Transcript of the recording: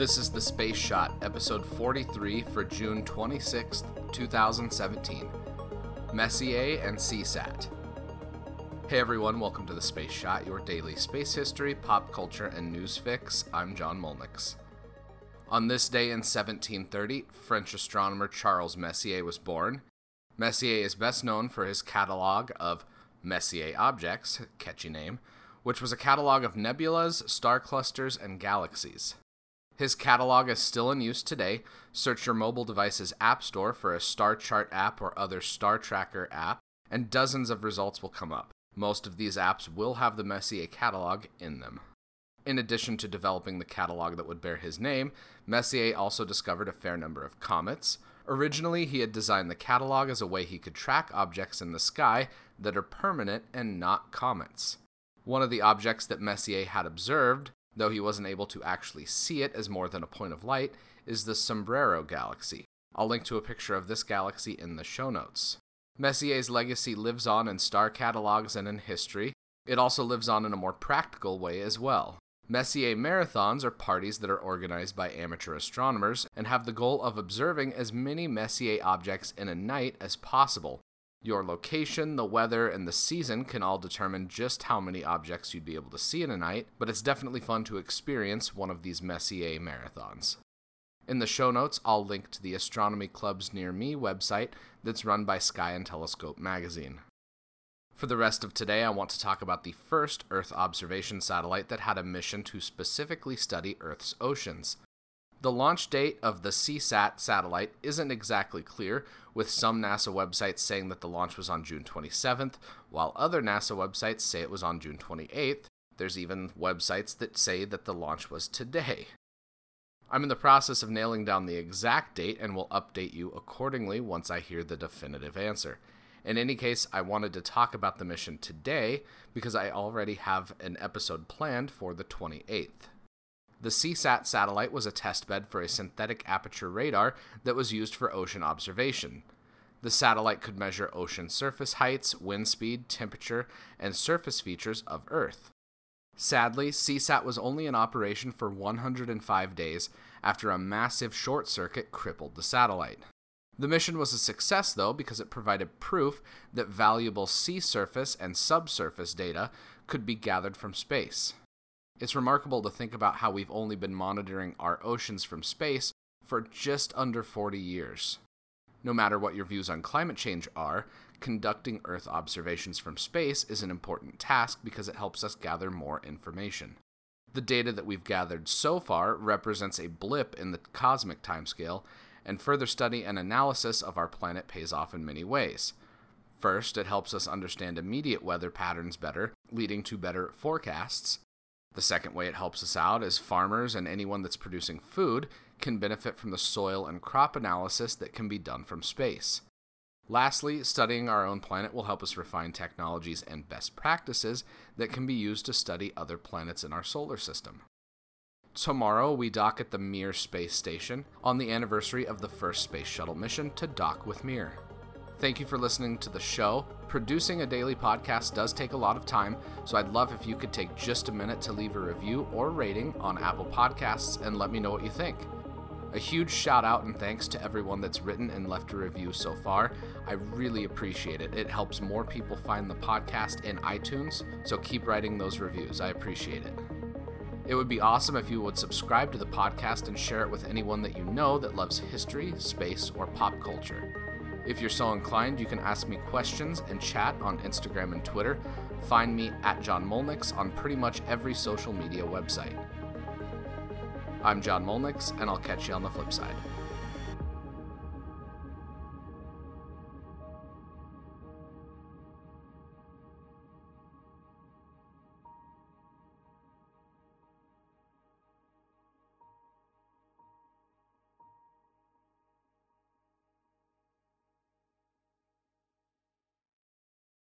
This is The Space Shot, episode 43 for June 26, 2017. Messier and Seasat. Hey everyone, welcome to The Space Shot, your daily space history, pop culture, and news fix. I'm John Mulnix. On this day in 1730, French astronomer Charles Messier was born. Messier is best known for his catalog of Messier objects, catchy name, which was a catalog of nebulas, star clusters, and galaxies. His catalog is still in use today. Search your mobile device's app store for a star chart app or other star tracker app, and dozens of results will come up. Most of these apps will have the Messier catalog in them. In addition to developing the catalog that would bear his name, Messier also discovered a fair number of comets. Originally, he had designed the catalog as a way he could track objects in the sky that are permanent and not comets. One of the objects that Messier had observed, though he wasn't able to actually see it as more than a point of light, is the Sombrero Galaxy. I'll link to a picture of this galaxy in the show notes. Messier's legacy lives on in star catalogs and in history. It also lives on in a more practical way as well. Messier Marathons are parties that are organized by amateur astronomers and have the goal of observing as many Messier objects in a night as possible. Your location, the weather, and the season can all determine just how many objects you'd be able to see in a night, but it's definitely fun to experience one of these Messier Marathons. In the show notes, I'll link to the Astronomy Club's Near Me website that's run by Sky and Telescope magazine. For the rest of today, I want to talk about the first Earth observation satellite that had a mission to specifically study Earth's oceans. The launch date of the Seasat satellite isn't exactly clear, with some NASA websites saying that the launch was on June 27th, while other NASA websites say it was on June 28th. There's even websites that say that the launch was today. I'm in the process of nailing down the exact date and will update you accordingly once I hear the definitive answer. In any case, I wanted to talk about the mission today because I already have an episode planned for the 28th. The Seasat satellite was a testbed for a synthetic aperture radar that was used for ocean observation. The satellite could measure ocean surface heights, wind speed, temperature, and surface features of Earth. Sadly, Seasat was only in operation for 105 days after a massive short circuit crippled the satellite. The mission was a success, though, because it provided proof that valuable sea surface and subsurface data could be gathered from space. It's remarkable to think about how we've only been monitoring our oceans from space for just under 40 years. No matter what your views on climate change are, conducting Earth observations from space is an important task because it helps us gather more information. The data that we've gathered so far represents a blip in the cosmic timescale, and further study and analysis of our planet pays off in many ways. First, it helps us understand immediate weather patterns better, leading to better forecasts. The second way it helps us out is farmers and anyone that's producing food can benefit from the soil and crop analysis that can be done from space. Lastly, studying our own planet will help us refine technologies and best practices that can be used to study other planets in our solar system. Tomorrow, we dock at the Mir space station on the anniversary of the first space shuttle mission to dock with Mir. Thank you for listening to the show. Producing a daily podcast does take a lot of time, so I'd love if you could take just a minute to leave a review or rating on Apple Podcasts and let me know what you think. A huge shout out and thanks to everyone that's written and left a review so far. I really appreciate it. It helps more people find the podcast in iTunes, so keep writing those reviews. I appreciate it. It would be awesome if you would subscribe to the podcast and share it with anyone that you know that loves history, space, or pop culture. If you're so inclined, you can ask me questions and chat on Instagram and Twitter. Find me at John Mulnix on pretty much every social media website. I'm John Mulnix, and I'll catch you on the flip side.